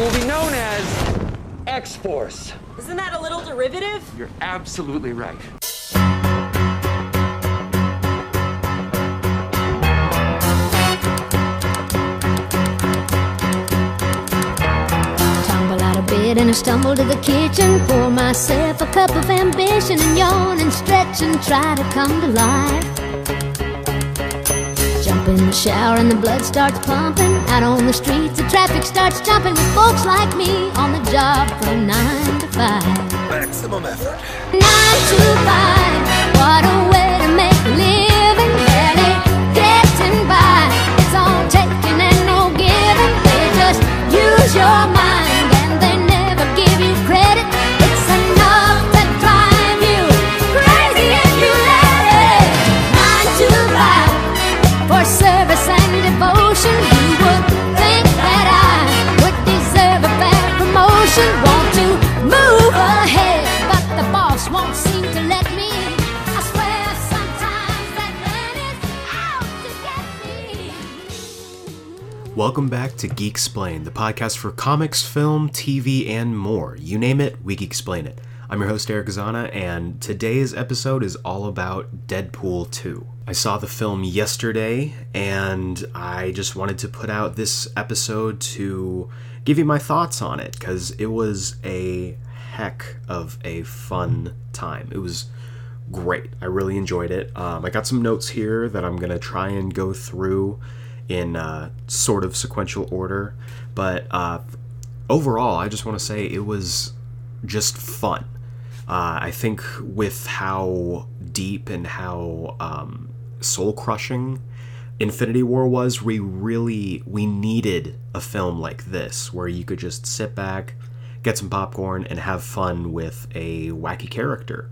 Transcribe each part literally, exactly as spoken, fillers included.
who will be known as X-Force. Isn't that a little derivative? You're absolutely right. And I stumble to the kitchen, pour myself a cup of ambition, and yawn and stretch and try to come to life. Jump in the shower and the blood starts pumping. Out on the streets the traffic starts jumping, with folks like me on the job from nine to five. Maximum effort. Nine to five. What a way to make a living. Barely getting by. It's all taking and no giving. They just use your mind. Welcome back to Geeksplain, the podcast for comics, film, T V, and more. You name it, we Geeksplain it. I'm your host, Eric Azana, and today's episode is all about Deadpool two. I saw the film yesterday, and I just wanted to put out this episode to give you my thoughts on it, because it was a heck of a fun time. It was great. I really enjoyed it. Um, I got some notes here that I'm going to try and go through in uh, sort of sequential order, but uh, overall, I just want to say it was just fun. Uh, I think with how deep and how um, soul-crushing Infinity War was, we really, we needed a film like this, where you could just sit back, get some popcorn, and have fun with a wacky character.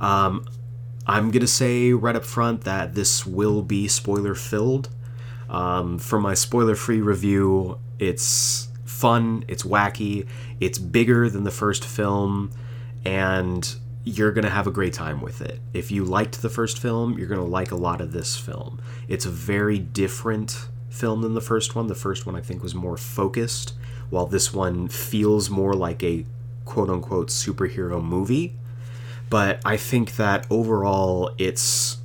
Um, I'm going to say right up front that this will be spoiler-filled. Um, for my spoiler-free review, it's fun, it's wacky, it's bigger than the first film, and you're going to have a great time with it. If you liked the first film, you're going to like a lot of this film. It's a very different film than the first one. The first one, I think, was more focused, while this one feels more like a quote-unquote superhero movie. But I think that overall, it's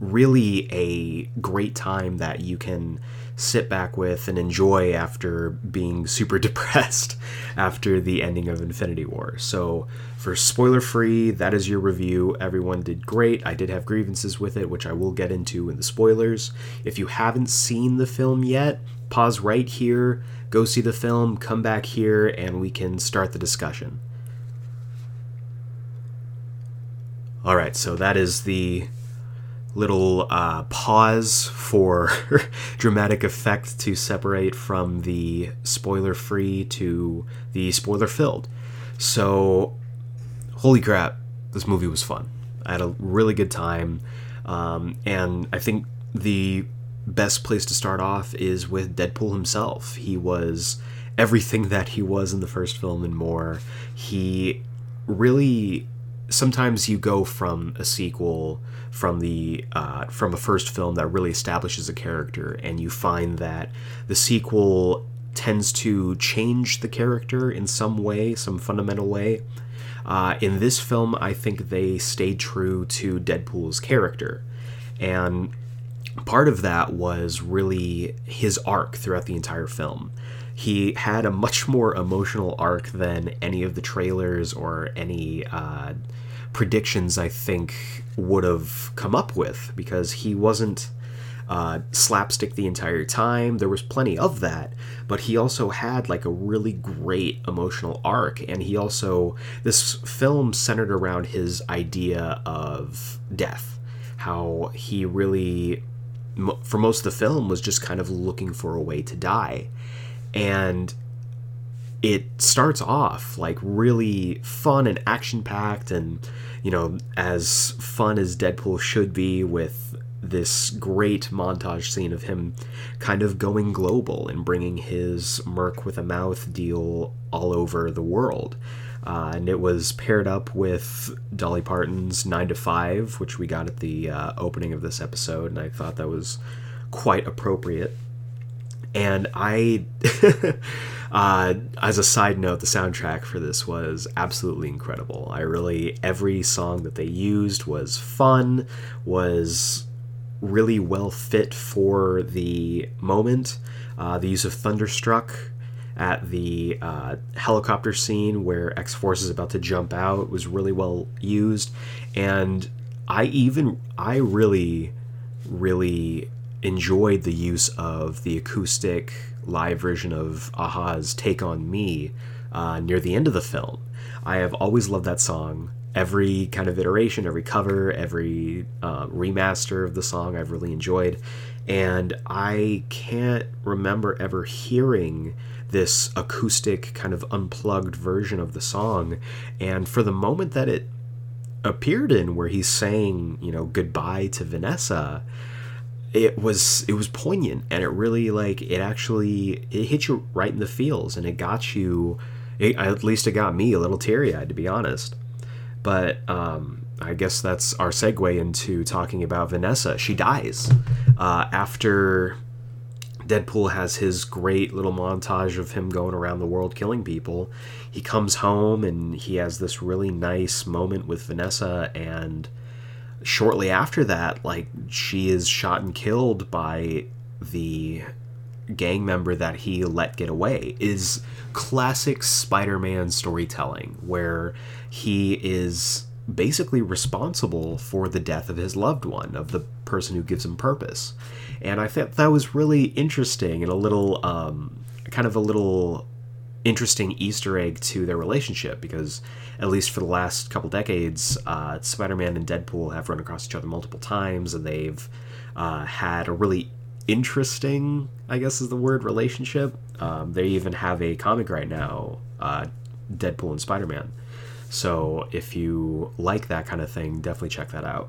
really a great time that you can sit back with and enjoy after being super depressed after the ending of Infinity War. So for spoiler free, that is your review. Everyone did great. I did have grievances with it, which I will get into in the spoilers. If you haven't seen the film yet, pause right here, go see the film, come back here, and we can start the discussion. All right, so that is the little uh, pause for dramatic effect to separate from the spoiler-free to the spoiler-filled. So, holy crap, this movie was fun. I had a really good time, um, and I think the best place to start off is with Deadpool himself. He was everything that he was in the first film and more. He really... Sometimes you go from a sequel, from the uh, from a first film that really establishes a character, and you find that the sequel tends to change the character in some way, some fundamental way. Uh, in this film, I think they stayed true to Deadpool's character, and part of that was really his arc throughout the entire film. He had a much more emotional arc than any of the trailers or any uh, predictions, I think, would have come up with, because he wasn't uh, slapstick the entire time. There was plenty of that, but he also had like a really great emotional arc, and he also, this film centered around his idea of death, how he really, for most of the film, was just kind of looking for a way to die. And it starts off like really fun and action-packed and, you know, as fun as Deadpool should be, with this great montage scene of him kind of going global and bringing his Merc with a Mouth deal all over the world. Uh, and it was paired up with Dolly Parton's nine to five, which we got at the uh, opening of this episode, and I thought that was quite appropriate. And I, uh, as a side note, the soundtrack for this was absolutely incredible. I really, every song that they used was fun, was really well fit for the moment. Uh, the use of Thunderstruck at the uh, helicopter scene where X-Force is about to jump out was really well used. And I even, I really, really enjoyed the use of the acoustic live version of Aha's Take On Me uh, near the end of the film. I have always loved that song. Every kind of iteration, every cover, every uh, remaster of the song I've really enjoyed. And I can't remember ever hearing this acoustic kind of unplugged version of the song. And for the moment that it appeared in where he's saying, you know, goodbye to Vanessa, it was it was poignant, and it really, like, it actually it hit you right in the feels, and it got you it, at least it got me a little teary-eyed, to be honest. But um I guess that's our segue into talking about Vanessa. She dies uh after Deadpool has his great little montage of him going around the world killing people. He comes home and he has this really nice moment with Vanessa, and shortly after that, like, she is shot and killed by the gang member that he let get away. It is classic Spider-Man storytelling, where he is basically responsible for the death of his loved one, of the person who gives him purpose. And I thought that was really interesting, and a little um, kind of a little interesting Easter egg to their relationship, because at least for the last couple decades, uh, Spider-Man and Deadpool have run across each other multiple times, and they've uh, had a really interesting, I guess is the word, relationship. Um, they even have a comic right now, uh, Deadpool and Spider-Man. So if you like that kind of thing, definitely check that out.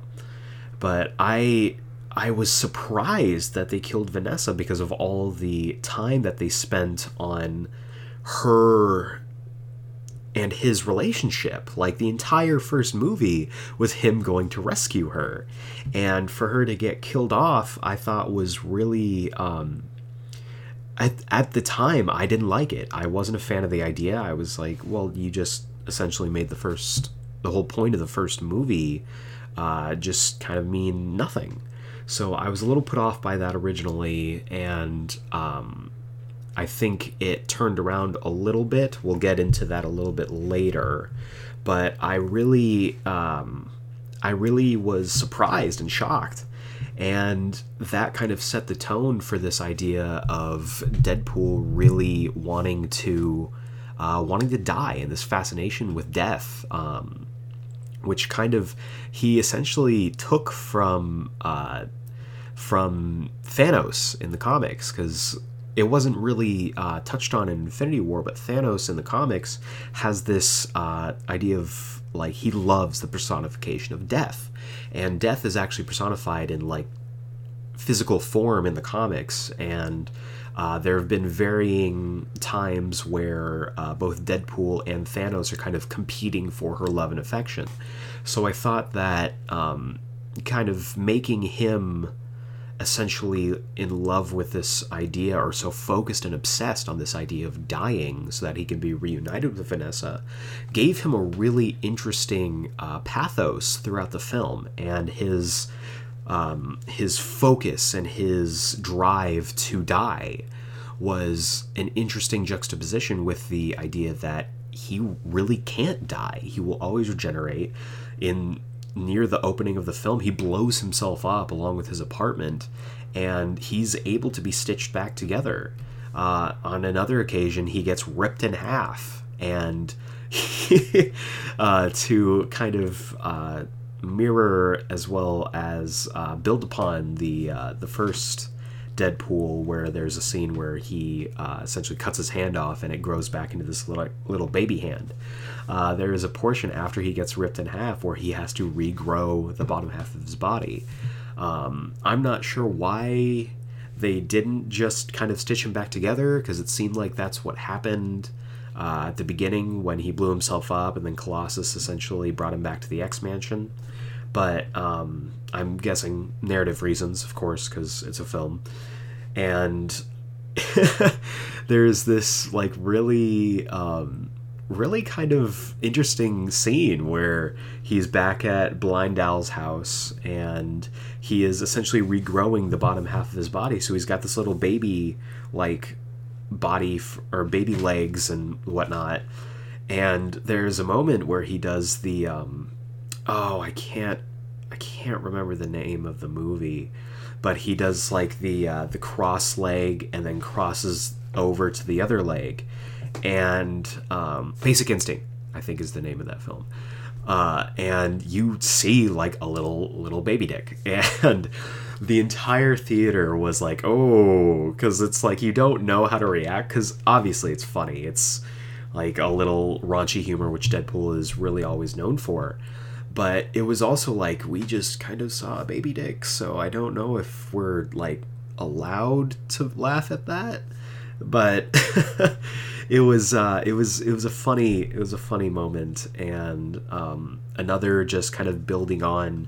But I... I was surprised that they killed Vanessa because of all the time that they spent on her and his relationship. Like, the entire first movie was him going to rescue her. And for her to get killed off, I thought was really... Um, at, at the time, I didn't like it. I wasn't a fan of the idea. I was like, well, you just essentially made the first... the whole point of the first movie uh, just kind of mean nothing. So I was a little put off by that originally, and um, I think it turned around a little bit. We'll get into that a little bit later, but I really, um, I really was surprised and shocked, and that kind of set the tone for this idea of Deadpool really wanting to, uh, wanting to die, and this fascination with death. Um, which kind of he essentially took from uh, from Thanos in the comics, because it wasn't really uh, touched on in Infinity War, but Thanos in the comics has this uh, idea of, like, he loves the personification of death, and death is actually personified in, like, physical form in the comics, and uh, there have been varying times where uh, both Deadpool and Thanos are kind of competing for her love and affection. So I thought that um, kind of making him essentially in love with this idea, or so focused and obsessed on this idea of dying so that he can be reunited with Vanessa, gave him a really interesting uh, pathos throughout the film, and his... Um, his focus and his drive to die was an interesting juxtaposition with the idea that he really can't die. He will always regenerate. In near the opening of the film, he blows himself up along with his apartment, and he's able to be stitched back together. Uh, on another occasion, he gets ripped in half, and uh, to kind of... Uh, mirror as well as uh, build upon the uh, the first Deadpool, where there's a scene where he uh, essentially cuts his hand off and it grows back into this little little baby hand. Uh, there is a portion after he gets ripped in half where he has to regrow the bottom half of his body. Um, I'm not sure why they didn't just kind of stitch him back together, because it seemed like that's what happened Uh, at the beginning when he blew himself up, and then Colossus essentially brought him back to the X-Mansion. But um, I'm guessing narrative reasons, of course, because it's a film. And there's this like really um really kind of interesting scene where he's back at Blind Owl's house and he is essentially regrowing the bottom half of his body. So he's got this little baby like body f- or baby legs and whatnot. And there's a moment where he does the um oh I can't I can't remember the name of the movie, but he does like the uh, the cross leg and then crosses over to the other leg. And um, Basic Instinct, I think, is the name of that film. Uh, and you see like a little little baby dick, and the entire theater was like, oh, because it's like you don't know how to react, because obviously it's funny, it's like a little raunchy humor, which Deadpool is really always known for. But it was also like, we just kind of saw a baby dick, so I don't know if we're like allowed to laugh at that. But it was uh, it was it was a funny it was a funny moment, and um, another just kind of building on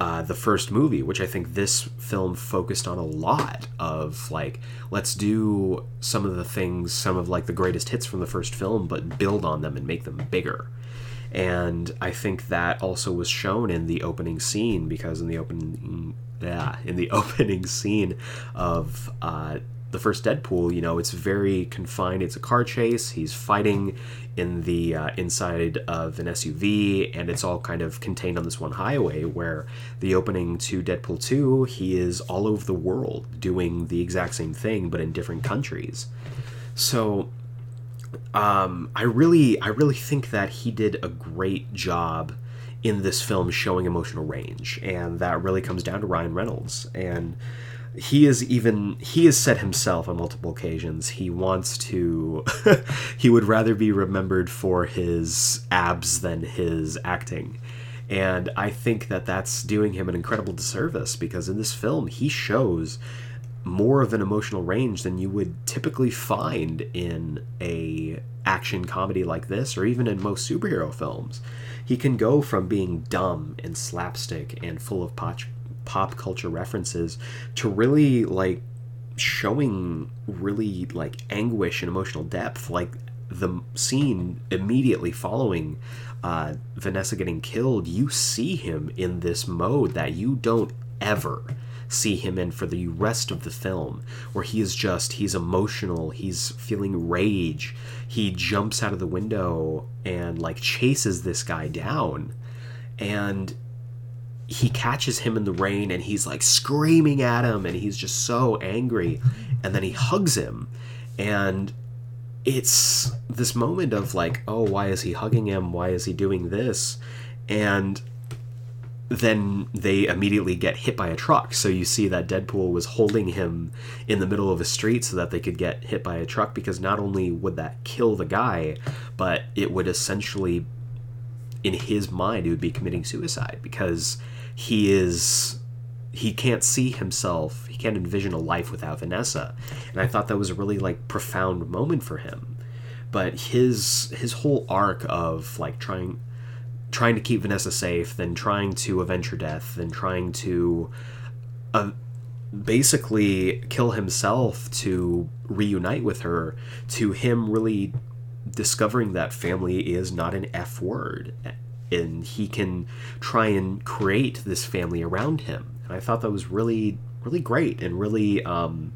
uh, the first movie, which I think this film focused on a lot of, like, let's do some of the things, some of like the greatest hits from the first film, but build on them and make them bigger. And I think that also was shown in the opening scene, because in the open yeah in the opening scene of uh, the first Deadpool, you know, it's very confined. It's a car chase. He's fighting in the uh, inside of an S U V, and it's all kind of contained on this one highway, where the opening to Deadpool two, he is all over the world doing the exact same thing, but in different countries. So um, I really, I really think that he did a great job in this film showing emotional range, and that really comes down to Ryan Reynolds. And he is even he has said himself on multiple occasions he wants to he would rather be remembered for his abs than his acting, and I think that that's doing him an incredible disservice, because in this film he shows more of an emotional range than you would typically find in a action comedy like this, or even in most superhero films. He can go from being dumb and slapstick and full of pot pop culture references to really like showing really like anguish and emotional depth, like the scene immediately following uh Vanessa getting killed. You see him in this mode that you don't ever see him in for the rest of the film, where he is just he's emotional, he's feeling rage, he jumps out of the window and like chases this guy down, and he catches him in the rain, and he's like screaming at him, and he's just so angry, and then he hugs him, and it's this moment of like, oh, why is he hugging him, why is he doing this? And then they immediately get hit by a truck, so you see that Deadpool was holding him in the middle of a street so that they could get hit by a truck, because not only would that kill the guy, but it would essentially, in his mind, he would be committing suicide, because he is he can't see himself, he can't envision a life without Vanessa. And I thought that was a really like profound moment for him. But his his whole arc of like trying trying to keep Vanessa safe, then trying to avenge her death, then trying to uh, basically kill himself to reunite with her, to him really discovering that family is not an F word, and he can try and create this family around him. And I thought that was really, really great, and really um,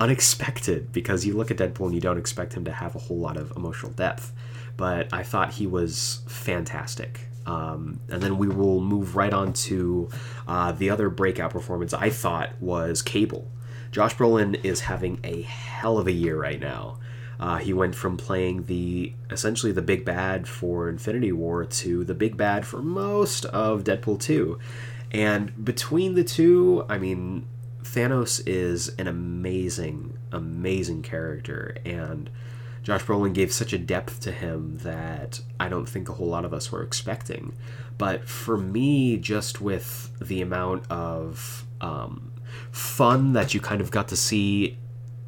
unexpected, because you look at Deadpool and you don't expect him to have a whole lot of emotional depth. But I thought he was fantastic. Um, and then we will move right on to uh, the other breakout performance I thought was Cable. Josh Brolin is having a hell of a year right now. Uh, he went from playing the essentially the big bad for Infinity War to the big bad for most of Deadpool two. And between the two, I mean, Thanos is an amazing, amazing character. And Josh Brolin gave such a depth to him that I don't think a whole lot of us were expecting. But for me, just with the amount of um, fun that you kind of got to see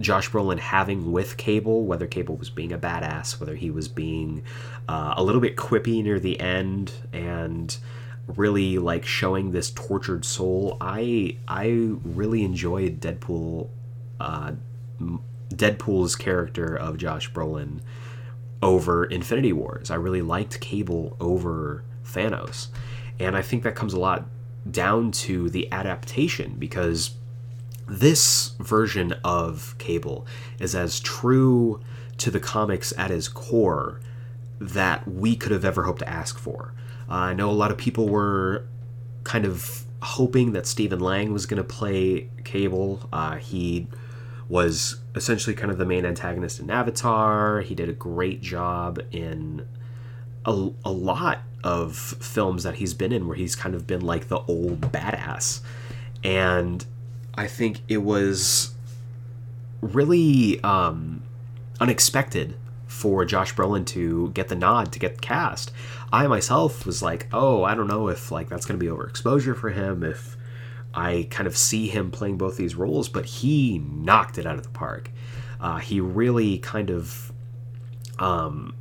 Josh Brolin having with Cable, whether Cable was being a badass, whether he was being uh, a little bit quippy near the end, and really like showing this tortured soul. I I really enjoyed Deadpool uh, Deadpool's character of Josh Brolin over Infinity Wars. I really liked Cable over Thanos. And I think that comes a lot down to the adaptation, because this version of Cable is as true to the comics at his core that we could have ever hoped to ask for. Uh, I know a lot of people were kind of hoping that Stephen Lang was going to play Cable. Uh, he was essentially kind of the main antagonist in Avatar. He did a great job in a, a lot of films that he's been in where he's kind of been like the old badass. And I think it was really um, unexpected for Josh Brolin to get the nod, to get cast. I myself was like, oh, I don't know if like that's going to be overexposure for him, if I kind of see him playing both these roles, but he knocked it out of the park. Uh, he really kind of um,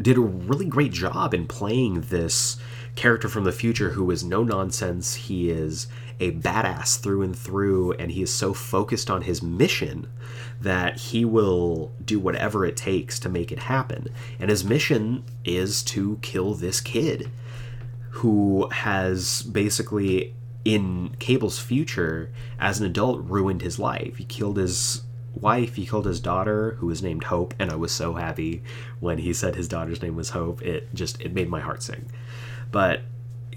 did a really great job in playing this character from the future who is no nonsense. He is a badass through and through, and he is so focused on his mission that he will do whatever it takes to make it happen. And his mission is to kill this kid who has basically, in Cable's future, as an adult, ruined his life. He killed his wife, he killed his daughter, who was named Hope, and I was so happy when he said his daughter's name was Hope. It just, it made my heart sing. But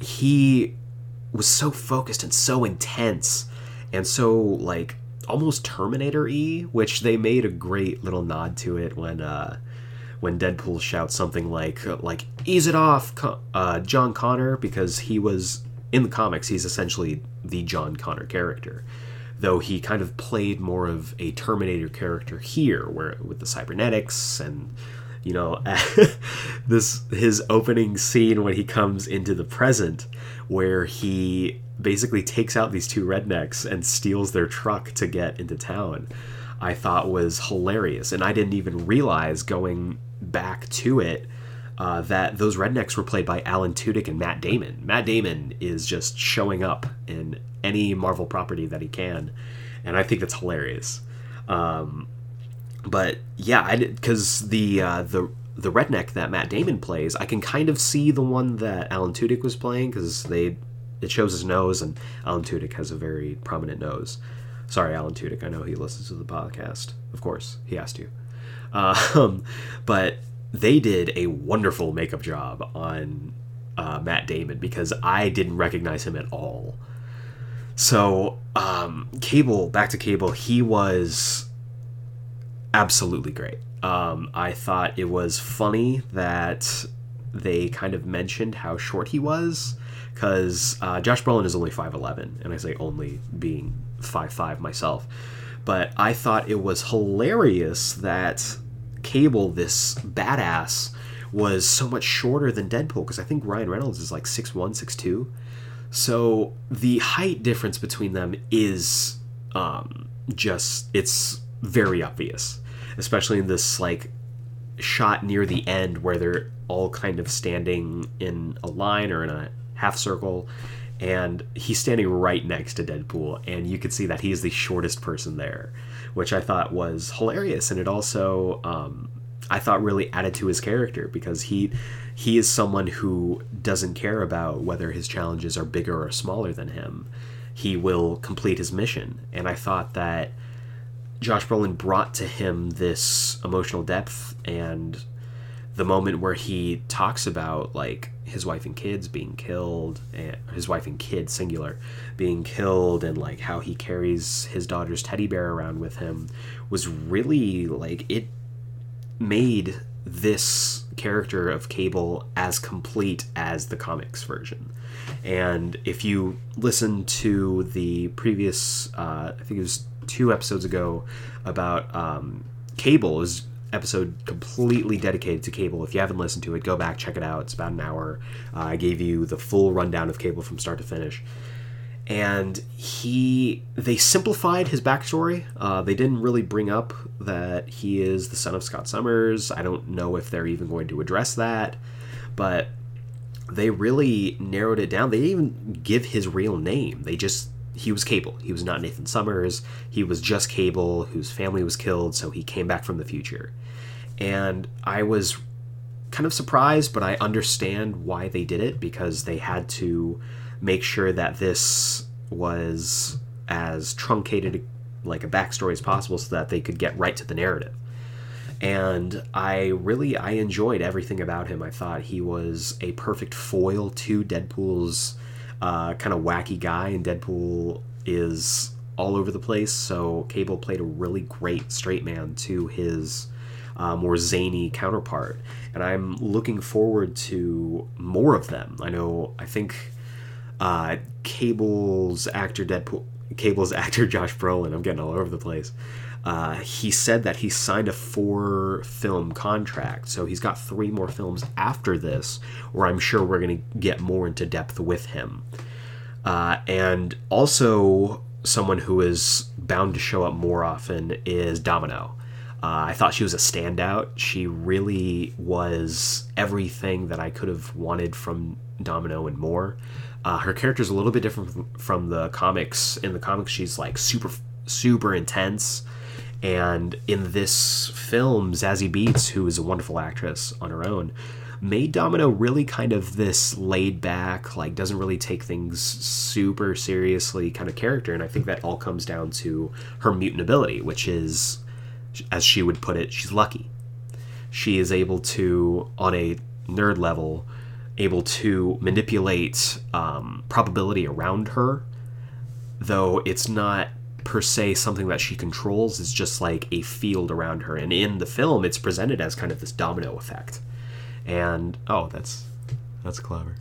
he was so focused and so intense and so, like, almost Terminator-y, which they made a great little nod to it when uh, when Deadpool shouts something like, like ease it off, uh, John Connor, because he was... in the comics, he's essentially the John Connor character, though he kind of played more of a Terminator character here, where with the cybernetics and, you know, this his opening scene when he comes into the present, where he basically takes out these two rednecks and steals their truck to get into town, I thought was hilarious. And I didn't even realize going back to it Uh, that those rednecks were played by Alan Tudyk and Matt Damon. Matt Damon is just showing up in any Marvel property that he can, and I think that's hilarious. Um, but yeah, because the uh, the the redneck that Matt Damon plays, I can kind of see the one that Alan Tudyk was playing, because they it shows his nose, and Alan Tudyk has a very prominent nose. Sorry, Alan Tudyk. I know he listens to the podcast. Of course, he has to. Um, but. They did a wonderful makeup job on uh, Matt Damon, because I didn't recognize him at all. So, um, Cable, back to Cable, he was absolutely great. Um, I thought it was funny that they kind of mentioned how short he was, because uh, Josh Brolin is only five eleven, and I say only being five five myself. But I thought it was hilarious that Cable, this badass, was so much shorter than Deadpool, because I think Ryan Reynolds is like six one, six two, so the height difference between them is um just, it's very obvious, especially in this like shot near the end where they're all kind of standing in a line or in a half circle, and he's standing right next to Deadpool, and you could see that he is the shortest person there, which I thought was hilarious. And it also, um, I thought, really added to his character, because he he is someone who doesn't care about whether his challenges are bigger or smaller than him. He will complete his mission. And I thought that Josh Brolin brought to him this emotional depth, and the moment where he talks about, like, his wife and kids being killed, and his wife and kid singular being killed, and like how he carries his daughter's teddy bear around with him, was really, like, it made this character of Cable as complete as the comics version. And if you listen to the previous uh I think it was two episodes ago about um Cable, is episode completely dedicated to Cable. If you haven't listened to it, go back, check it out. It's about an hour. Uh, I gave you the full rundown of Cable from start to finish. And he, they simplified his backstory. Uh, they didn't really bring up that he is the son of Scott Summers. I don't know if they're even going to address that, but they really narrowed it down. They didn't even give his real name. They just, he was Cable. He was not Nathan Summers. He was just Cable, whose family was killed, so he came back from the future. And I was kind of surprised, but I understand why they did it, because they had to make sure that this was as truncated like a backstory as possible so that they could get right to the narrative. And I really, I enjoyed everything about him. I thought he was a perfect foil to Deadpool's uh, kind of wacky guy, and Deadpool is all over the place, so Cable played a really great straight man to his uh, more zany counterpart. And I'm looking forward to more of them. I know, I think uh, Cable's actor Deadpool, Cable's actor Josh Brolin, I'm getting all over the place, Uh, he said that he signed a four-film contract, so he's got three more films after this, where I'm sure we're going to get more into depth with him. Uh, and also, someone who is bound to show up more often is Domino. Uh, I thought she was a standout. She really was everything that I could have wanted from Domino and more. Uh, her character's a little bit different from the comics. In the comics, she's like super, super intense. And in this film, Zazie Beetz, who is a wonderful actress on her own, made Domino really kind of this laid-back, like, doesn't really take things super seriously kind of character. And I think that all comes down to her mutant ability, which is, as she would put it, she's lucky. She is able to, on a nerd level, able to manipulate um, probability around her, though it's not per se something that she controls. Is just like a field around her, and in the film it's presented as kind of this domino effect. And oh, that's that's clever,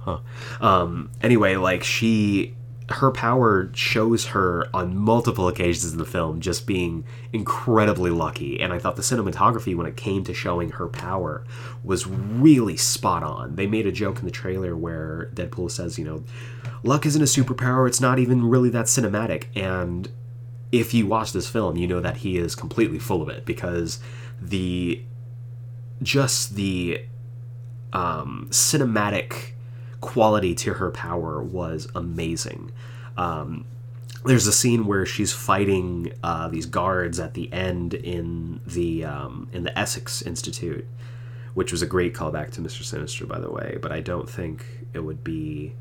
huh? Um anyway, like, she her power shows her on multiple occasions in the film just being incredibly lucky, and I thought the cinematography when it came to showing her power was really spot on. They made a joke in the trailer where Deadpool says, you know, luck isn't a superpower, it's not even really that cinematic. And if you watch this film, you know that he is completely full of it, because the just the um, cinematic quality to her power was amazing. Um, there's a scene where she's fighting uh, these guards at the end in the um, in the Essex Institute, which was a great callback to Mister Sinister, by the way, but I don't think it would be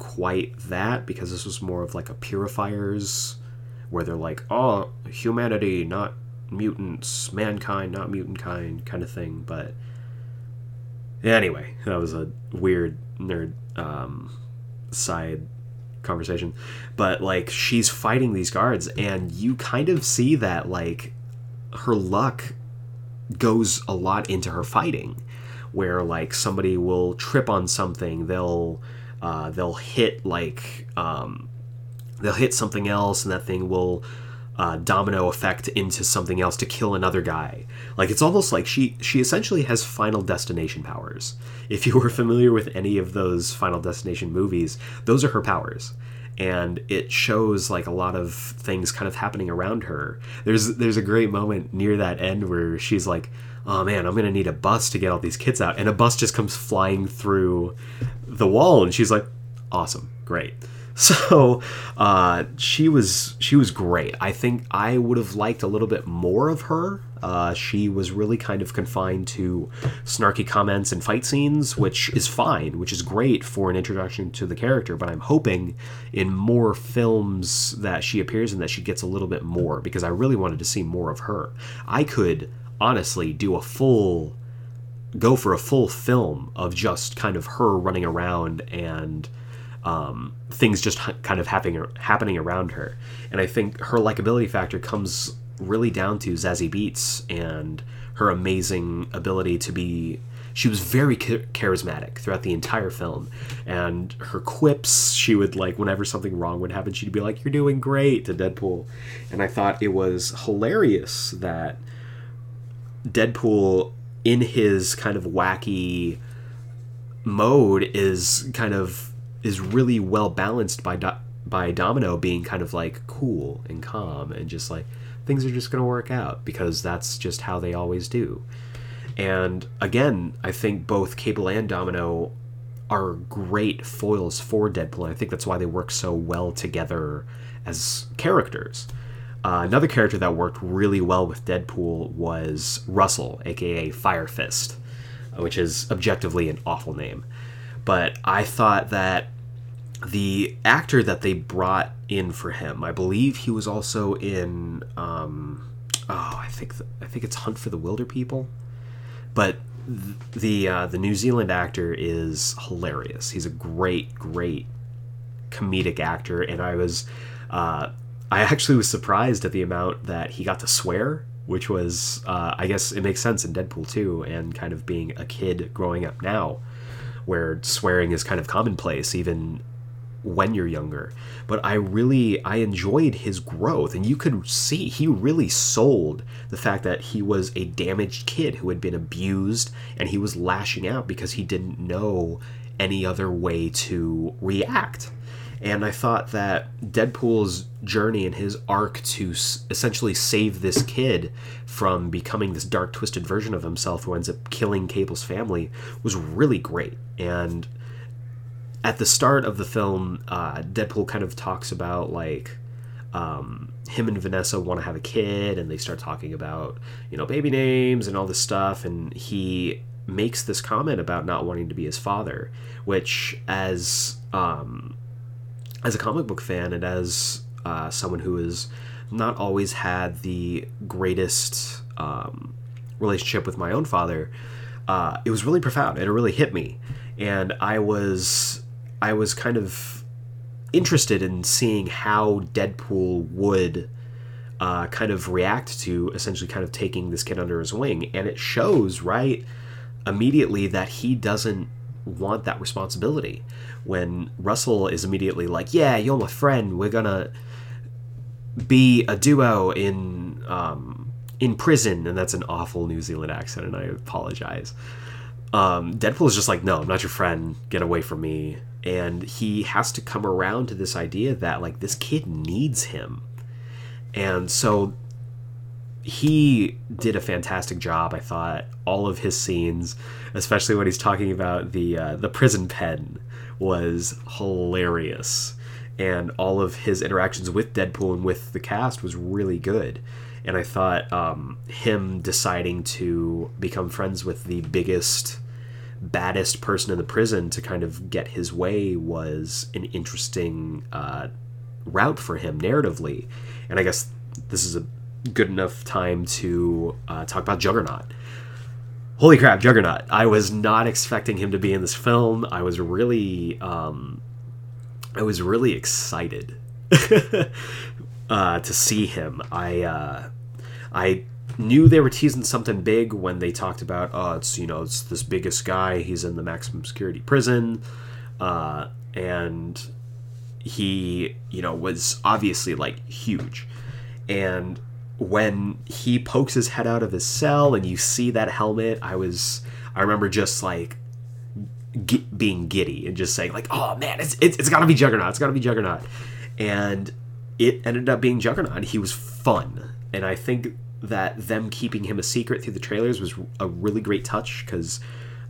quite that, because this was more of like a purifiers, where they're like, oh, humanity not mutants, mankind not mutant kind kind of thing. But anyway, that was a weird nerd um side conversation. But like, she's fighting these guards, and you kind of see that like her luck goes a lot into her fighting, where like somebody will trip on something, they'll Uh, they'll hit like um, they'll hit something else, and that thing will uh, domino effect into something else to kill another guy. Like, it's almost like she she essentially has Final Destination powers. If you were familiar with any of those Final Destination movies, those are her powers, and it shows like a lot of things kind of happening around her. There's there's a great moment near that end where she's like, oh man, I'm gonna need a bus to get all these kids out, and a bus just comes flying through the wall, and she's like, awesome, great. So uh she was she was great. I think I would have liked a little bit more of her. Uh she was really kind of confined to snarky comments and fight scenes, which is fine, which is great for an introduction to the character, but I'm hoping in more films that she appears in that she gets a little bit more, because I really wanted to see more of her. I could honestly do a full go for a full film of just kind of her running around and um, things just h- kind of happening happening around her. And I think her likability factor comes really down to Zazie Beetz and her amazing ability to be she was very ch- charismatic throughout the entire film, and her quips, she would like, whenever something wrong would happen, she'd be like, you're doing great, to Deadpool. And I thought it was hilarious that Deadpool, in his kind of wacky mode, is kind of is really well balanced by Do- by Domino being kind of like cool and calm and just like, things are just going to work out, because that's just how they always do. And again, I think both Cable and Domino are great foils for Deadpool, and I think that's why they work so well together as characters. Uh, another character that worked really well with Deadpool was Russell, aka Firefist, which is objectively an awful name. But I thought that the actor that they brought in for him, I believe he was also in, um, oh, I think the, I think it's Hunt for the Wilder People, but the uh, the New Zealand actor is hilarious. He's a great, great comedic actor, and I was, uh, I actually was surprised at the amount that he got to swear, which was, uh, I guess it makes sense in Deadpool two, and kind of being a kid growing up now, where swearing is kind of commonplace, even when you're younger. But I really, I enjoyed his growth, and you could see he really sold the fact that he was a damaged kid who had been abused, and he was lashing out because he didn't know any other way to react. And I thought that Deadpool's journey and his arc to essentially save this kid from becoming this dark, twisted version of himself who ends up killing Cable's family was really great. And at the start of the film, uh, Deadpool kind of talks about, like, um, him and Vanessa want to have a kid, and they start talking about, you know, baby names and all this stuff, and he makes this comment about not wanting to be his father, which as... Um, As a comic book fan, and as uh, someone who has not always had the greatest um, relationship with my own father, uh, it was really profound, and it really hit me. And I was, I was kind of interested in seeing how Deadpool would uh, kind of react to essentially kind of taking this kid under his wing. And it shows right immediately that he doesn't want that responsibility, when Russell is immediately like, yeah, you're my friend, we're gonna be a duo in um in prison, and that's an awful New Zealand accent, and I apologize. um Deadpool is just like, no, I'm not your friend, get away from me. And he has to come around to this idea that, like, this kid needs him. And so he did a fantastic job, I thought. All of his scenes, especially when he's talking about the uh, the prison pen, was hilarious. And all of his interactions with Deadpool and with the cast was really good. And I thought um, him deciding to become friends with the biggest, baddest person in the prison to kind of get his way was an interesting uh, route for him narratively. And I guess this is a good enough time to uh, talk about Juggernaut. Holy crap, Juggernaut. I was not expecting him to be in this film. I was really um, I was really excited uh, to see him. I uh, I knew they were teasing something big when they talked about, oh, it's, you know, it's this biggest guy, he's in the maximum security prison, uh, and he, you know, was obviously, like, huge. And when he pokes his head out of his cell and you see that helmet, I was, I remember just, like, g- being giddy and just saying, like, oh man, it's, it's, it's gotta be Juggernaut. It's gotta be Juggernaut. And it ended up being Juggernaut, and he was fun. And I think that them keeping him a secret through the trailers was a really great touch, because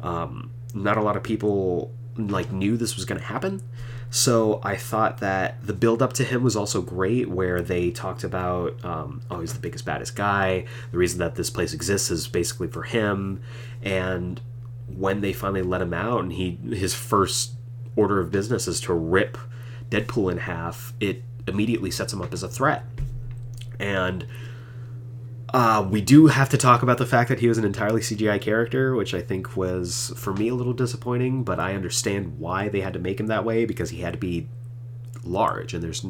um, not a lot of people, like, knew this was going to happen. So I thought that the build up to him was also great, where they talked about um oh, he's the biggest, baddest guy, the reason that this place exists is basically for him. And when they finally let him out, and he his first order of business is to rip Deadpool in half, it immediately sets him up as a threat. And Uh, we do have to talk about the fact that he was an entirely C G I character, which I think was, for me, a little disappointing, but I understand why they had to make him that way, because he had to be large, and there's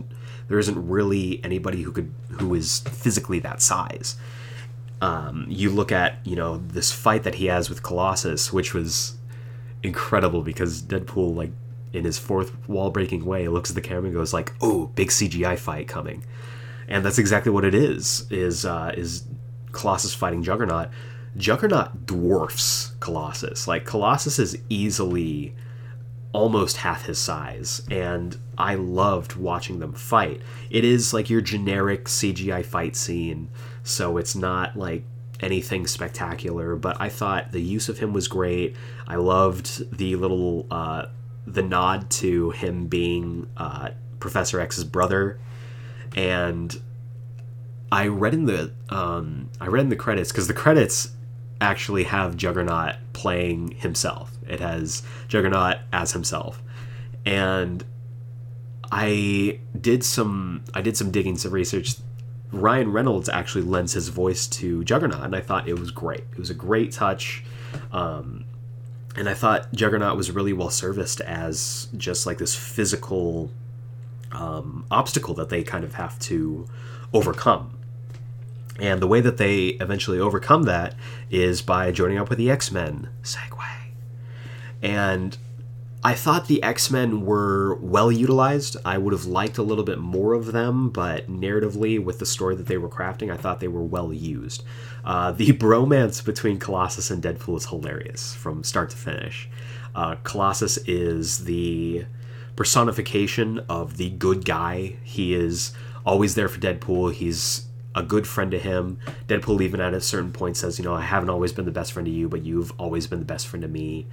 there isn't really anybody who could who is physically that size. Um, you look at, you know, this fight that he has with Colossus, which was incredible, because Deadpool, like, in his fourth wall-breaking way, looks at the camera and goes like, oh, big C G I fight coming. And that's exactly what it is, is uh, is Colossus fighting Juggernaut. Juggernaut dwarfs Colossus. Like, Colossus is easily almost half his size, and I loved watching them fight. It is, like, your generic C G I fight scene, so it's not, like, anything spectacular, but I thought the use of him was great. I loved the little uh, the nod to him being uh, Professor X's brother, and I read in the um, I read in the credits, because the credits actually have Juggernaut playing himself. It has Juggernaut as himself, and I did some I did some digging, some research. Ryan Reynolds actually lends his voice to Juggernaut, and I thought it was great. It was a great touch, um, and I thought Juggernaut was really well serviced as just like this physical um, obstacle that they kind of have to overcome. And the way that they eventually overcome that is by joining up with the X-Men. Segway. And I thought the X-Men were well utilized. I would have liked a little bit more of them, but narratively, with the story that they were crafting, I thought they were well used. Uh, the bromance between Colossus and Deadpool is hilarious from start to finish. Uh, Colossus is the personification of the good guy. He is always there for Deadpool. He's a good friend to him. Deadpool even at a certain point says, you know, I haven't always been the best friend to you, but you've always been the best friend to me.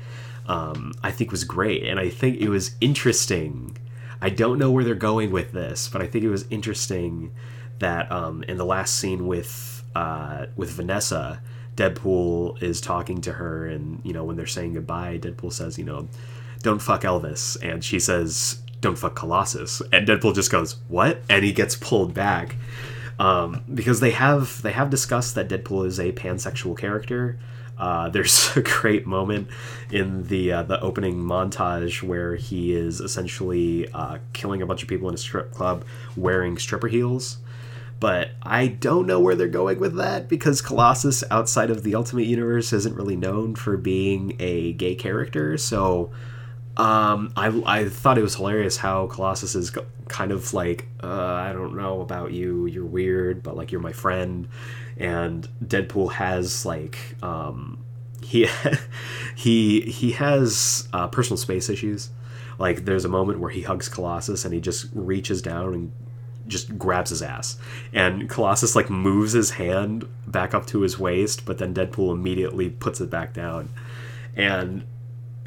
Um, I think was great. And I think it was interesting. I don't know where they're going with this, but I think it was interesting that um, in the last scene with, uh, with Vanessa, Deadpool is talking to her, and, you know, when they're saying goodbye, Deadpool says, you know, don't fuck Elvis. And she says, don't fuck Colossus. And Deadpool just goes, what? And he gets pulled back. Um, because they have they have discussed that Deadpool is a pansexual character. Uh, there's a great moment in the uh, the opening montage where he is essentially uh, killing a bunch of people in a strip club wearing stripper heels. But I don't know where they're going with that, because Colossus outside of the Ultimate Universe isn't really known for being a gay character. So um, I I thought it was hilarious how Colossus is kind of like, uh, I don't know about you, you're weird, but like you're my friend. And Deadpool has like um, he he he has uh, personal space issues. Like there's a moment where he hugs Colossus and he just reaches down and just grabs his ass, and Colossus like moves his hand back up to his waist, but then Deadpool immediately puts it back down. And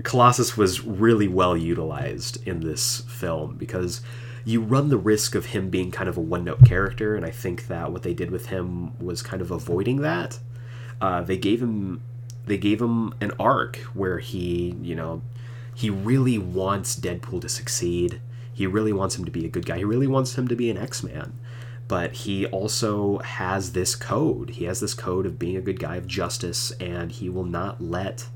Colossus was really well utilized in this film, because you run the risk of him being kind of a one-note character, and I think that what they did with him was kind of avoiding that. Uh, they gave him they gave him an arc where he, you know, he really wants Deadpool to succeed. He really wants him to be a good guy. He really wants him to be an X-Man. But he also has this code. He has this code of being a good guy, of justice, and he will not let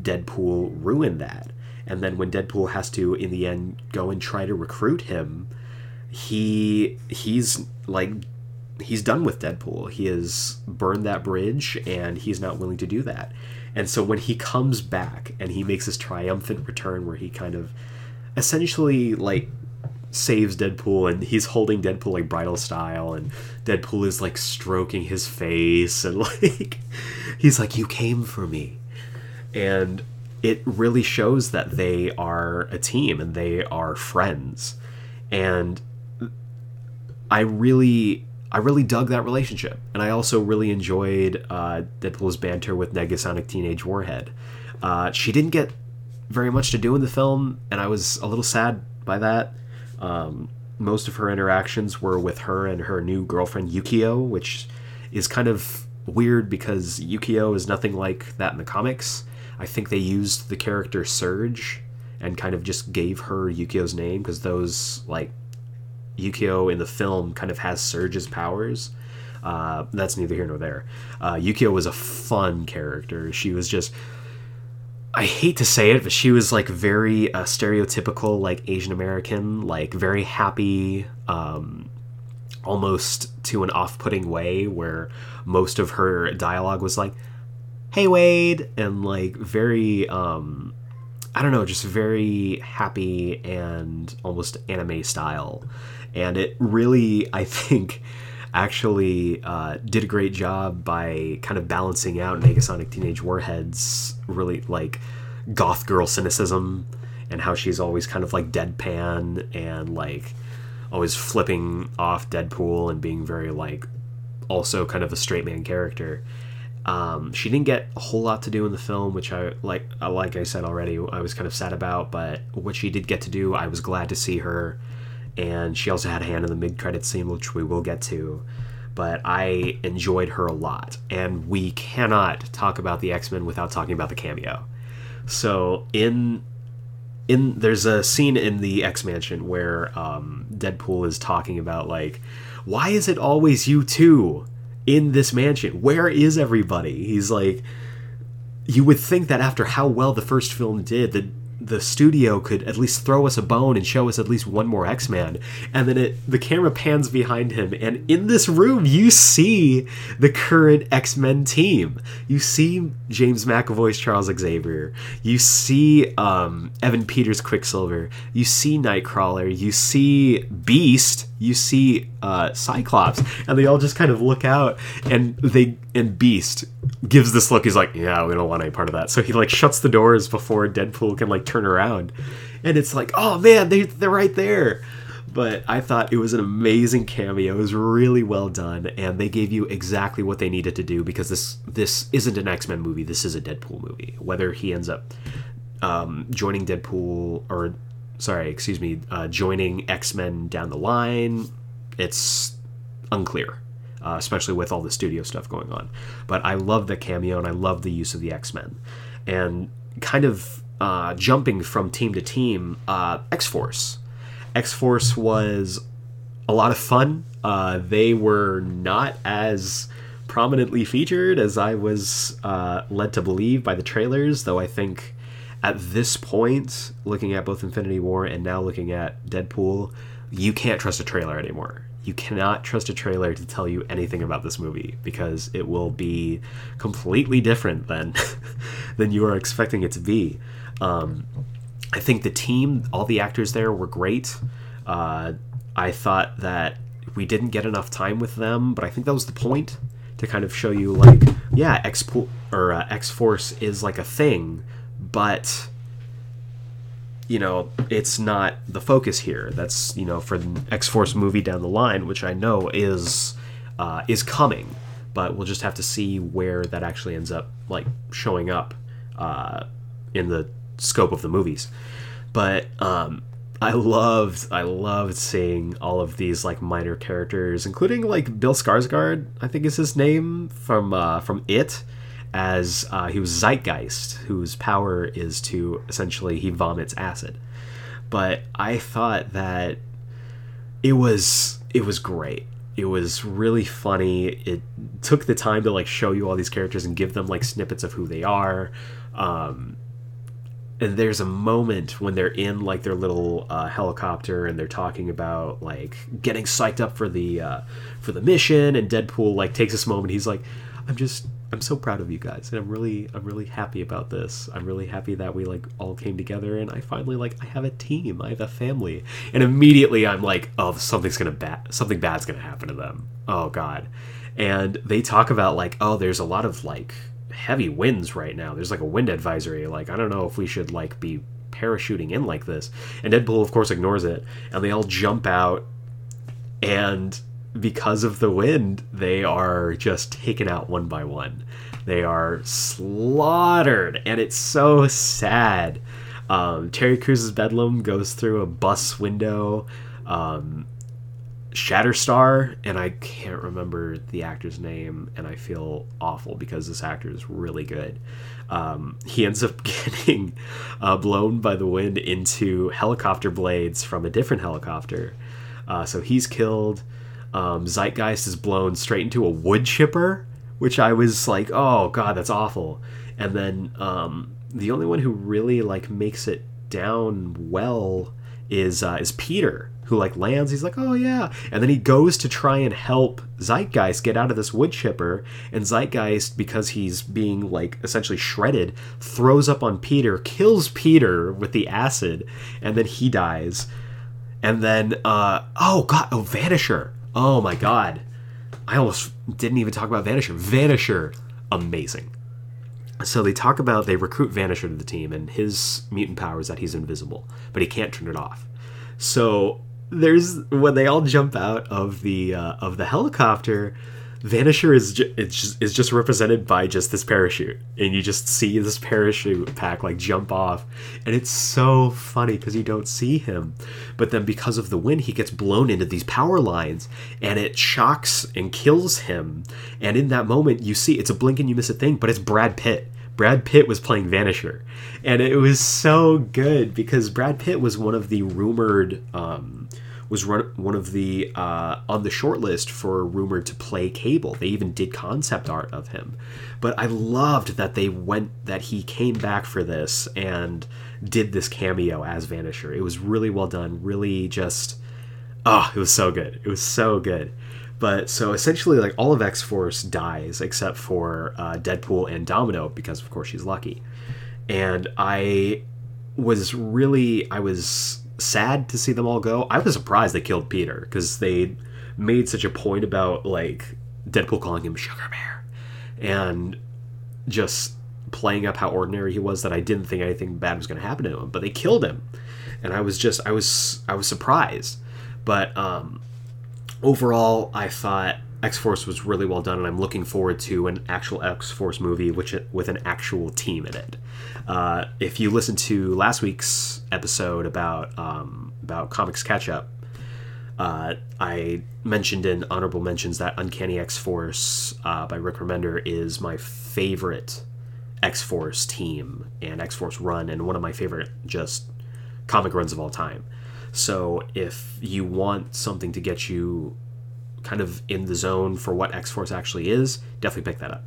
Deadpool ruin that. And then when Deadpool has to, in the end, go and try to recruit him, he he's like he's done with Deadpool. He has burned that bridge, and he's not willing to do that. And so when he comes back and he makes his triumphant return, where he kind of essentially like saves Deadpool, and he's holding Deadpool like bridal style, and Deadpool is like stroking his face, and like he's like, you came for me. And it really shows that they are a team and they are friends. And I really, I really dug that relationship. And I also really enjoyed uh, Deadpool's banter with Negasonic Teenage Warhead. Uh, she didn't get very much to do in the film, and I was a little sad by that. Um, most of her interactions were with her and her new girlfriend, Yukio, which is kind of weird because Yukio is nothing like that in the comics. I think they used the character Surge and kind of just gave her Yukio's name, because those, like, Yukio in the film kind of has Surge's powers. Uh, that's neither here nor there. Uh, Yukio was a fun character. She was just, I hate to say it, but she was, like, very uh, stereotypical, like, Asian American, like, very happy, um, almost to an off-putting way, where most of her dialogue was like, hey Wade, and like very um I don't know, just very happy and almost anime style. And it really, I think, actually uh did a great job by kind of balancing out Negasonic Teenage Warhead's really like goth girl cynicism, and how she's always kind of like deadpan and like always flipping off Deadpool and being very like also kind of a straight man character. Um, she didn't get a whole lot to do in the film, which I like. Like I said already, I was kind of sad about. But what she did get to do, I was glad to see her. And she also had a hand in the mid-credits scene, which we will get to. But I enjoyed her a lot. And we cannot talk about the X-Men without talking about the cameo. So in in there's a scene in the X-Mansion where um, Deadpool is talking about, like, why is it always you two in this mansion? Where is everybody? He's like, you would think that after how well the first film did, that the studio could at least throw us a bone and show us at least one more X-Man. And then it, the camera pans behind him, and in this room you see the current X-Men team. You see James McAvoy's Charles Xavier. You see um, Evan Peters' Quicksilver. You see Nightcrawler. You see Beast. You see uh, Cyclops. And they all just kind of look out, and they and Beast gives this look. He's like, yeah, we don't want any part of that. So he like shuts the doors before Deadpool can like turn around, and it's like, oh man, they, they're right there. But I thought it was an amazing cameo. It was really well done, and they gave you exactly what they needed to do, because this this isn't an X-Men movie. This is a Deadpool movie. Whether he ends up um, joining Deadpool or sorry excuse me uh, joining X-Men down the line, it's unclear. Uh, especially with all the studio stuff going on. But I love the cameo, and I love the use of the X-Men. And kind of uh, jumping from team to team, uh, X-Force. X-Force was a lot of fun. Uh, they were not as prominently featured as I was uh, led to believe by the trailers, though I think at this point, looking at both Infinity War and now looking at Deadpool, you can't trust a trailer anymore. You cannot trust a trailer to tell you anything about this movie, because it will be completely different than than you are expecting it to be. Um, I think the team, all the actors there were great. Uh, I thought that we didn't get enough time with them, but I think that was the point, to kind of show you, like, yeah, X-Pool or uh, X-Force is like a thing, but you know, it's not the focus here. That's, you know, for the X-Force movie down the line, which I know is uh, is coming, but we'll just have to see where that actually ends up, like, showing up uh, in the scope of the movies. But um, I loved, I loved seeing all of these, like, minor characters, including, like, Bill Skarsgård, I think is his name, from uh, from It. As uh, he was Zeitgeist, whose power is to essentially he vomits acid. But I thought that it was it was great. It was really funny. It took the time to like show you all these characters and give them like snippets of who they are. Um, and there's a moment when they're in like their little uh, helicopter, and they're talking about like getting psyched up for the uh, for the mission. And Deadpool like takes this moment. He's like, I'm just, I'm so proud of you guys, and I'm really, I'm really happy about this. I'm really happy that we, like, all came together, and I finally, like, I have a team, I have a family. And immediately I'm like, oh, something's gonna bad, something bad's gonna happen to them. Oh, God. And they talk about, like, oh, there's a lot of, like, heavy winds right now. There's, like, a wind advisory. Like, I don't know if we should, like, be parachuting in like this. And Deadpool, of course, ignores it, and they all jump out, and because of the wind, they are just taken out one by one. They are slaughtered, and it's so sad. Um, Terry Crews' Bedlam goes through a bus window. Um, Shatterstar, and I can't remember the actor's name, and I feel awful because this actor is really good. Um, he ends up getting uh, blown by the wind into helicopter blades from a different helicopter. Uh, so he's killed. Um, Zeitgeist is blown straight into a wood chipper, which I was like, oh God, that's awful. And then um, the only one who really like makes it down well is uh, is Peter, who like lands. He's like, oh yeah. And then he goes to try and help Zeitgeist get out of this wood chipper, and Zeitgeist, because he's being like essentially shredded, throws up on Peter, kills Peter with the acid, and then he dies. And then uh, oh God, oh Vanisher. Oh my God, I almost didn't even talk about Vanisher. Vanisher, amazing. So they talk about, they recruit Vanisher to the team, and his mutant power is that he's invisible, but he can't turn it off. So there's, when they all jump out of the uh, of the helicopter, Vanisher is ju- it's just, is just represented by just this parachute, and you just see this parachute pack like jump off, and it's so funny because you don't see him, but then because of the wind he gets blown into these power lines and it shocks and kills him. And in that moment you see it's a blink and you miss a thing, but it's Brad Pitt. Brad Pitt was playing Vanisher, and it was so good because Brad Pitt was one of the rumored um was run, one of the, uh, on the short list for rumored to play Cable. They even did concept art of him. But I loved that they went, that he came back for this and did this cameo as Vanisher. It was really well done, really just, oh, it was so good. It was so good. But so essentially, like, all of X-Force dies except for uh, Deadpool and Domino, because of course she's lucky. And I was really, I was... sad to see them all go. I was surprised they killed Peter, because they made such a point about, like, Deadpool calling him Sugar Bear and just playing up how ordinary he was, that I didn't think anything bad was going to happen to him, but they killed him. And I was just, I was, I was surprised. But um, overall, I thought X-Force was really well done, and I'm looking forward to an actual X-Force movie which with an actual team in it. Uh, if you listen to last week's episode about um, about Comics Catch-Up, uh, I mentioned in Honorable Mentions that Uncanny X-Force uh, by Rick Remender is my favorite X-Force team and X-Force run, and one of my favorite just comic runs of all time. So if you want something to get you kind of in the zone for what X-Force actually is, definitely pick that up.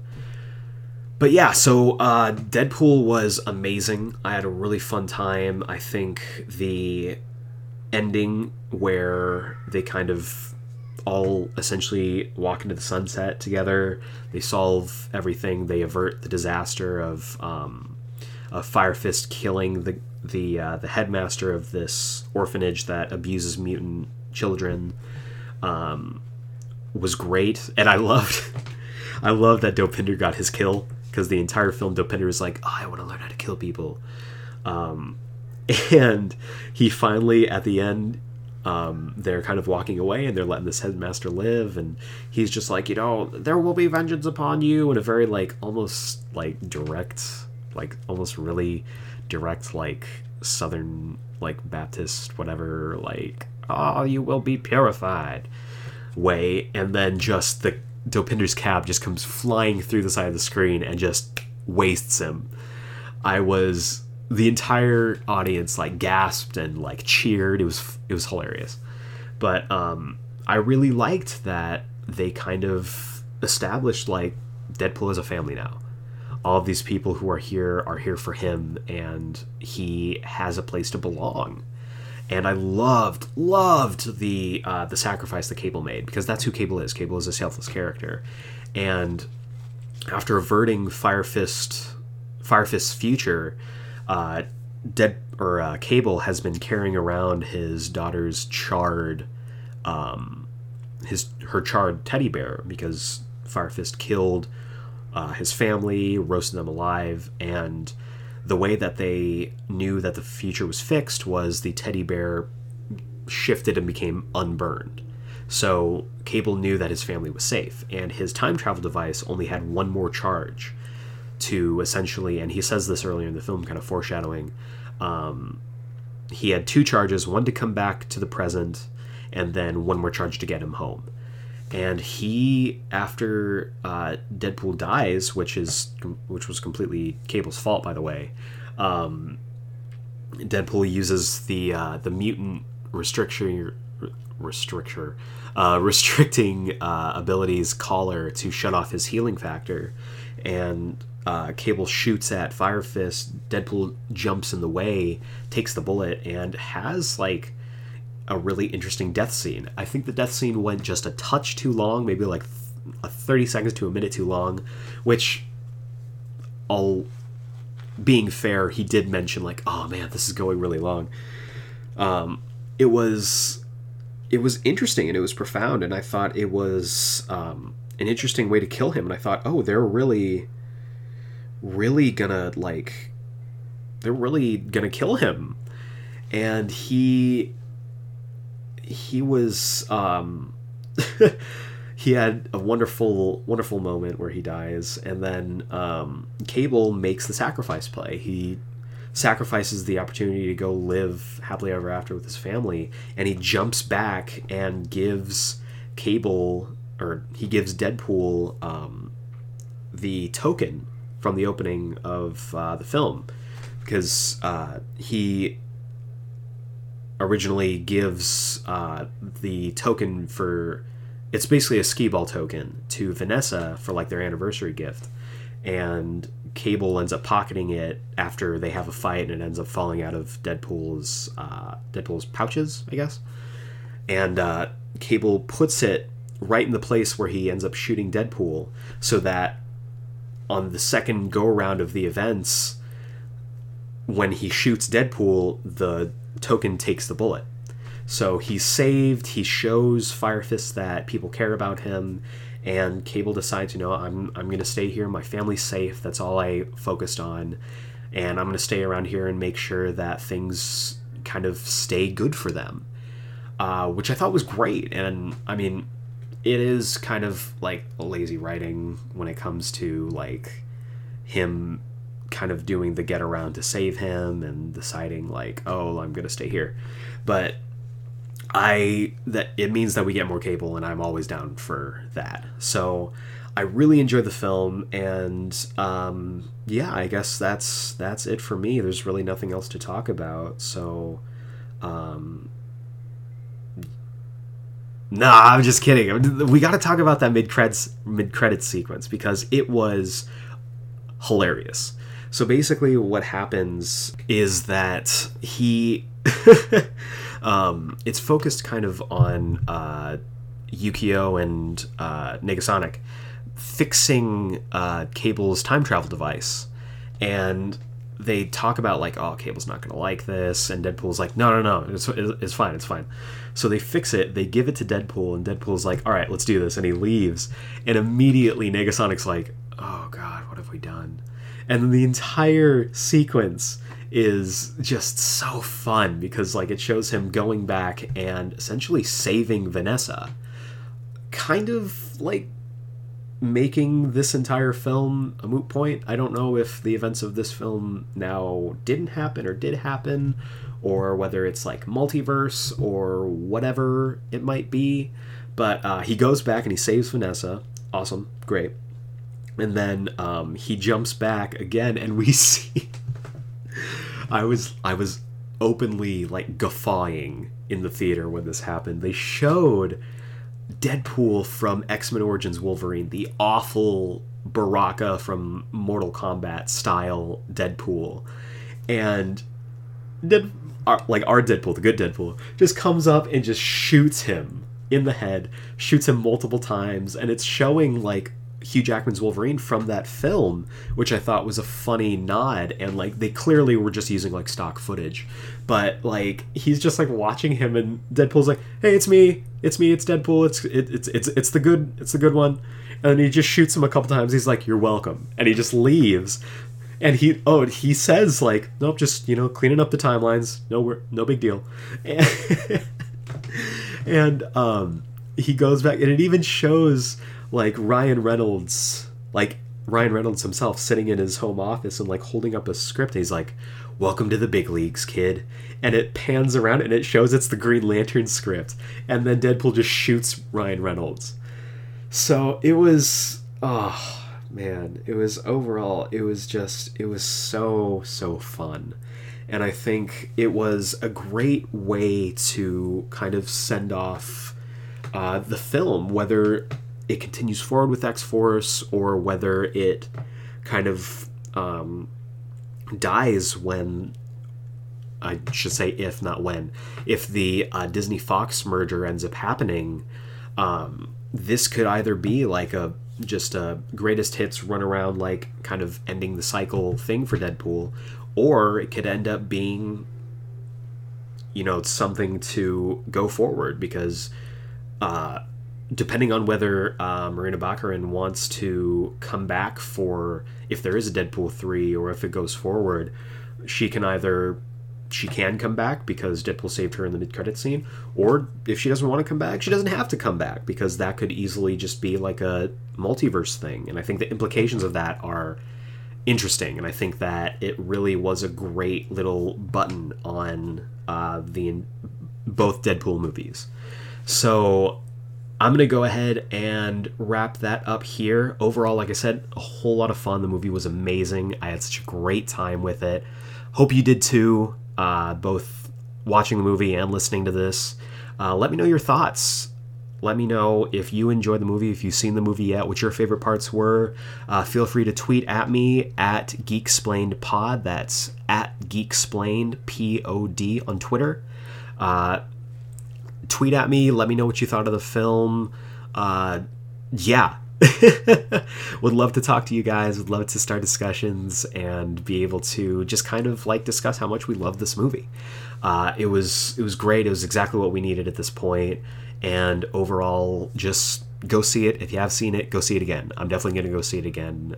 But yeah, so uh, Deadpool was amazing. I had a really fun time. I think the ending where they kind of all essentially walk into the sunset together, they solve everything, they avert the disaster of um, of Firefist killing the the uh, the headmaster of this orphanage that abuses mutant children. Um, was great, and I loved I loved that Dopinder got his kill, because the entire film Dopinder was like, oh, I want to learn how to kill people, um, and he finally at the end um, they're kind of walking away and they're letting this headmaster live, and he's just like, you know, there will be vengeance upon you, in a very like almost like direct like almost really direct like Southern like Baptist whatever, like, oh, you will be purified way. And then just the Dopinder's cab just comes flying through the side of the screen and just wastes him. I was the entire audience like gasped and like cheered. It was it was hilarious. But um, I really liked that they kind of established like Deadpool is a family now. All of these people who are here are here for him, and he has a place to belong. And I loved, loved the uh, the sacrifice that Cable made, because that's who Cable is. Cable is a selfless character. And after averting Firefist, Firefist's future, uh, Dead or uh, Cable has been carrying around his daughter's charred, um, his her charred teddy bear, because Firefist killed uh, his family, roasted them alive, and the way that they knew that the future was fixed was the teddy bear shifted and became unburned. So Cable knew that his family was safe, and his time travel device only had one more charge to essentially, and he says this earlier in the film, kind of foreshadowing, um, he had two charges, one to come back to the present, and then one more charge to get him home. And he, after uh, Deadpool dies, which is which was completely Cable's fault, by the way, um, Deadpool uses the uh, the mutant restriction, restrictor, uh, restricting uh, abilities collar to shut off his healing factor, and uh, Cable shoots at Firefist. Deadpool jumps in the way, takes the bullet, and has like a really interesting death scene. I think the death scene went just a touch too long, maybe like thirty seconds to a minute too long, which, all being fair, he did mention like, oh man, this is going really long. Um, it was, it was interesting, and it was profound, and I thought it was um, an interesting way to kill him. And I thought, oh, they're really, really gonna like, they're really gonna kill him. And he... he was um he had a wonderful, wonderful moment where he dies, and then um, Cable makes the sacrifice play. He sacrifices the opportunity to go live happily ever after with his family, and he jumps back and gives Cable, or he gives Deadpool um, the token from the opening of uh, the film, because uh, he originally gives uh, the token for... It's basically a skee-ball token to Vanessa for, like, their anniversary gift. And Cable ends up pocketing it after they have a fight, and it ends up falling out of Deadpool's uh, Deadpool's pouches, I guess. And uh, Cable puts it right in the place where he ends up shooting Deadpool, so that on the second go-around of the events, when he shoots Deadpool, the token takes the bullet. So he's saved, he shows Firefist that people care about him, and Cable decides, you know, I'm I'm going to stay here, my family's safe, that's all I focused on, and I'm going to stay around here and make sure that things kind of stay good for them, uh, which I thought was great. And, I mean, it is kind of, like, lazy writing when it comes to, like, him kind of doing the get-around to save him and deciding, like, oh, I'm going to stay here. But... I that it means that we get more Cable, and I'm always down for that. So I really enjoyed the film, and um, yeah, I guess that's that's it for me. There's really nothing else to talk about. So, um, nah, I'm just kidding. We got to talk about that mid credits mid credits sequence because it was hilarious. So basically, what happens is that he. Um, it's focused kind of on uh, Yukio and uh, Negasonic fixing uh, Cable's time travel device, and they talk about, like, oh, Cable's not going to like this, and Deadpool's like, no, no, no, it's, it's fine, it's fine. So they fix it, they give it to Deadpool, and Deadpool's like, all right, let's do this, and he leaves, and immediately Negasonic's like, oh, God, what have we done? And then the entire sequence is just so fun because, like, it shows him going back and essentially saving Vanessa, kind of like making this entire film a moot point. I don't know if the events of this film now didn't happen or did happen, or whether it's like multiverse or whatever it might be, but uh, he goes back and he saves Vanessa. Awesome, great. And then um, he jumps back again, and we see I was I was openly, like, guffawing in the theater when this happened. They showed Deadpool from X-Men Origins Wolverine, the awful Baraka from Mortal Kombat style Deadpool, and Dead, our, like our Deadpool, the good Deadpool, just comes up and just shoots him in the head, shoots him multiple times, and it's showing, like, Hugh Jackman's Wolverine from that film, which I thought was a funny nod, and, like, they clearly were just using, like, stock footage, but, like, he's just, like, watching him, and Deadpool's like, hey, it's me, it's me, it's Deadpool, it's it, it's it's it's the good, it's the good one, and he just shoots him a couple times. He's like, you're welcome, and he just leaves, and he oh he says, like, nope, just, you know, cleaning up the timelines, no we're, no big deal, and, and um he goes back, and it even shows, like, Ryan Reynolds, like, Ryan Reynolds himself sitting in his home office and, like, holding up a script. And he's like, welcome to the big leagues, kid. And it pans around, and it shows it's the Green Lantern script. And then Deadpool just shoots Ryan Reynolds. So it was, oh, man, it was overall, it was just, it was so, so fun. And I think it was a great way to kind of send off uh, the film, whether... it continues forward with X-Force, or whether it kind of um, dies when, I should say if, not when, if the uh, Disney-Fox merger ends up happening, um, this could either be like a just a greatest hits run around, like, kind of ending the cycle thing for Deadpool, or it could end up being, you know, something to go forward, because... Uh, depending on whether uh, Marina Baccarin wants to come back for, if there is a Deadpool three, or if it goes forward, she can either she can come back because Deadpool saved her in the mid-credit scene, or if she doesn't want to come back, she doesn't have to come back, because that could easily just be like a multiverse thing. And I think the implications of that are interesting, and I think that it really was a great little button on uh, the both Deadpool movies. So I'm going to go ahead and wrap that up here. Overall, like I said, a whole lot of fun. The movie was amazing. I had such a great time with it. Hope you did too, uh, both watching the movie and listening to this. Uh, let me know your thoughts. Let me know if you enjoyed the movie, if you've seen the movie yet, what your favorite parts were. Uh, feel free to tweet at me at GeekSplainedPod. That's at GeekSplained, P O D on Twitter. Uh, tweet at me, let me know what you thought of the film. Uh yeah would love to talk to you guys, would love to start discussions and be able to just kind of like discuss how much we love this movie. Uh it was it was great. It was exactly what we needed at this point. And overall, just go see it. If you have seen it, go see it again. I'm definitely gonna go see it again.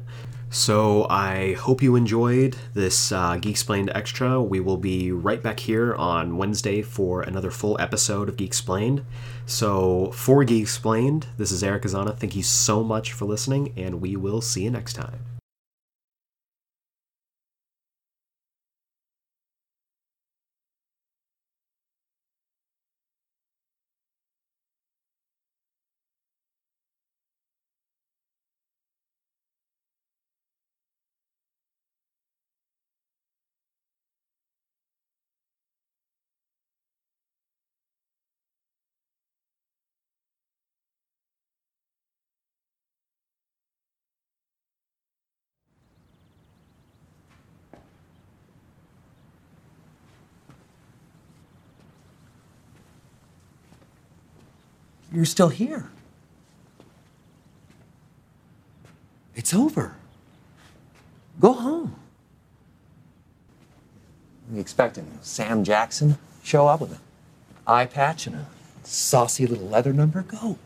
So I hope you enjoyed this uh, Geeksplained Extra. We will be right back here on Wednesday for another full episode of Geeksplained. So for Geeksplained, this is Eric Azana. Thank you so much for listening, and we will see you next time. You're still here. It's over. Go home. You expecting Sam Jackson show up with an eye patch and a saucy little leather number? Go.